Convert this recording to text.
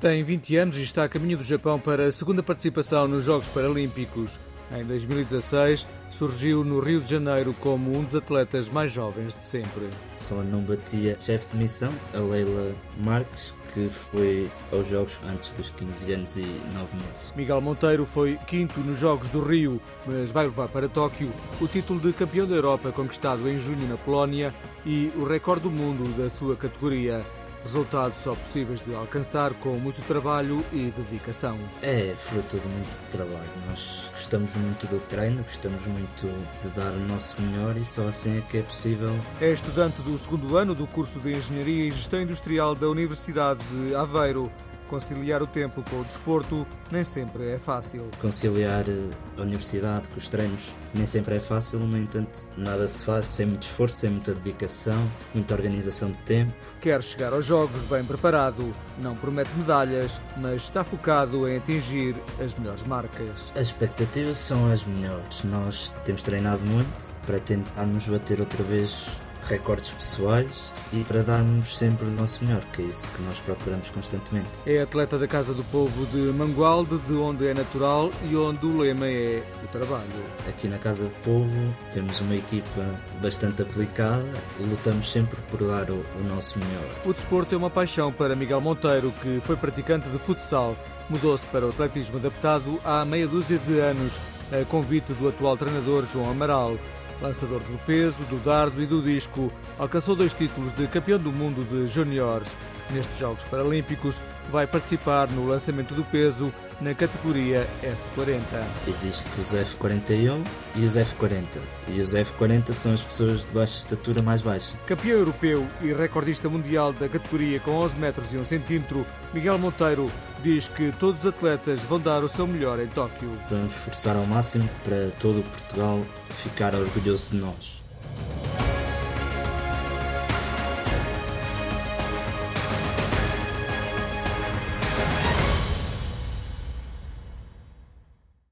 Tem 20 anos e está a caminho do Japão para a segunda participação nos Jogos Paralímpicos. Em 2016, surgiu no Rio de Janeiro como um dos atletas mais jovens de sempre. Só não batia chefe de missão, a Leila Marques, que foi aos Jogos antes dos 15 anos e 9 meses. Miguel Monteiro foi quinto nos Jogos do Rio, mas vai levar para Tóquio o título de campeão da Europa conquistado em junho na Polónia e o recorde do mundo da sua categoria. Resultados só possíveis de alcançar com muito trabalho e dedicação. É fruto de muito trabalho. Nós gostamos muito do treino, gostamos muito de dar o nosso melhor e só assim é que é possível. É estudante do segundo ano do curso de Engenharia e Gestão Industrial da Universidade de Aveiro. Conciliar o tempo com o desporto nem sempre é fácil. Conciliar a universidade com os treinos nem sempre é fácil, no entanto, nada se faz sem muito esforço, sem muita dedicação, muita organização de tempo. Quer chegar aos Jogos bem preparado, não promete medalhas, mas está focado em atingir as melhores marcas. As expectativas são as melhores. Nós temos treinado muito para tentarmos bater outra vez recordes pessoais e para darmos sempre o nosso melhor, que é isso que nós procuramos constantemente. É atleta da Casa do Povo de Mangualde, de onde é natural e onde o lema é o trabalho. Aqui na Casa do Povo temos uma equipa bastante aplicada e lutamos sempre por dar o nosso melhor. O desporto é uma paixão para Miguel Monteiro, que foi praticante de futsal. Mudou-se para o atletismo adaptado há meia dúzia de anos, a convite do atual treinador João Amaral. Lançador do peso, do dardo e do disco, alcançou 2 títulos de campeão do mundo de juniores. Nestes Jogos Paralímpicos, vai participar no lançamento do peso na categoria F40. Existem os F41 e os F40. E os F40 são as pessoas de baixa estatura mais baixa. Campeão europeu e recordista mundial da categoria com 11 metros e 1 centímetro, Miguel Monteiro diz que todos os atletas vão dar o seu melhor em Tóquio. Vamos esforçar ao máximo para todo Portugal ficar orgulhoso de nós.